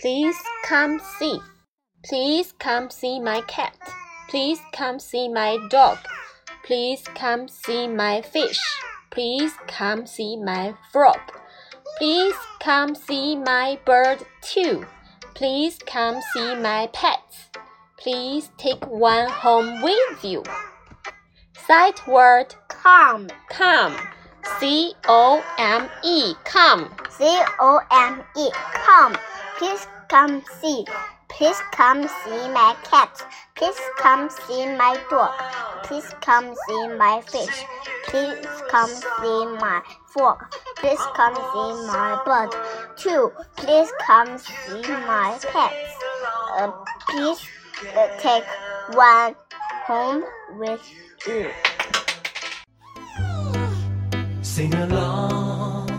Please come see my cat. Please come see my dog. Please come see my fish. Please come see my frog. Please come see my bird too. Please come see my pets. Please take one home with you. Sight word come.C-O-M-E, come. C-O-M-E, come. Please come see. Please come see my cat. Please come see my dog. Please come see my fish. Please come see my frog. Please come see my bird. Two, please come see my pets. Please take one home with you.Sing along.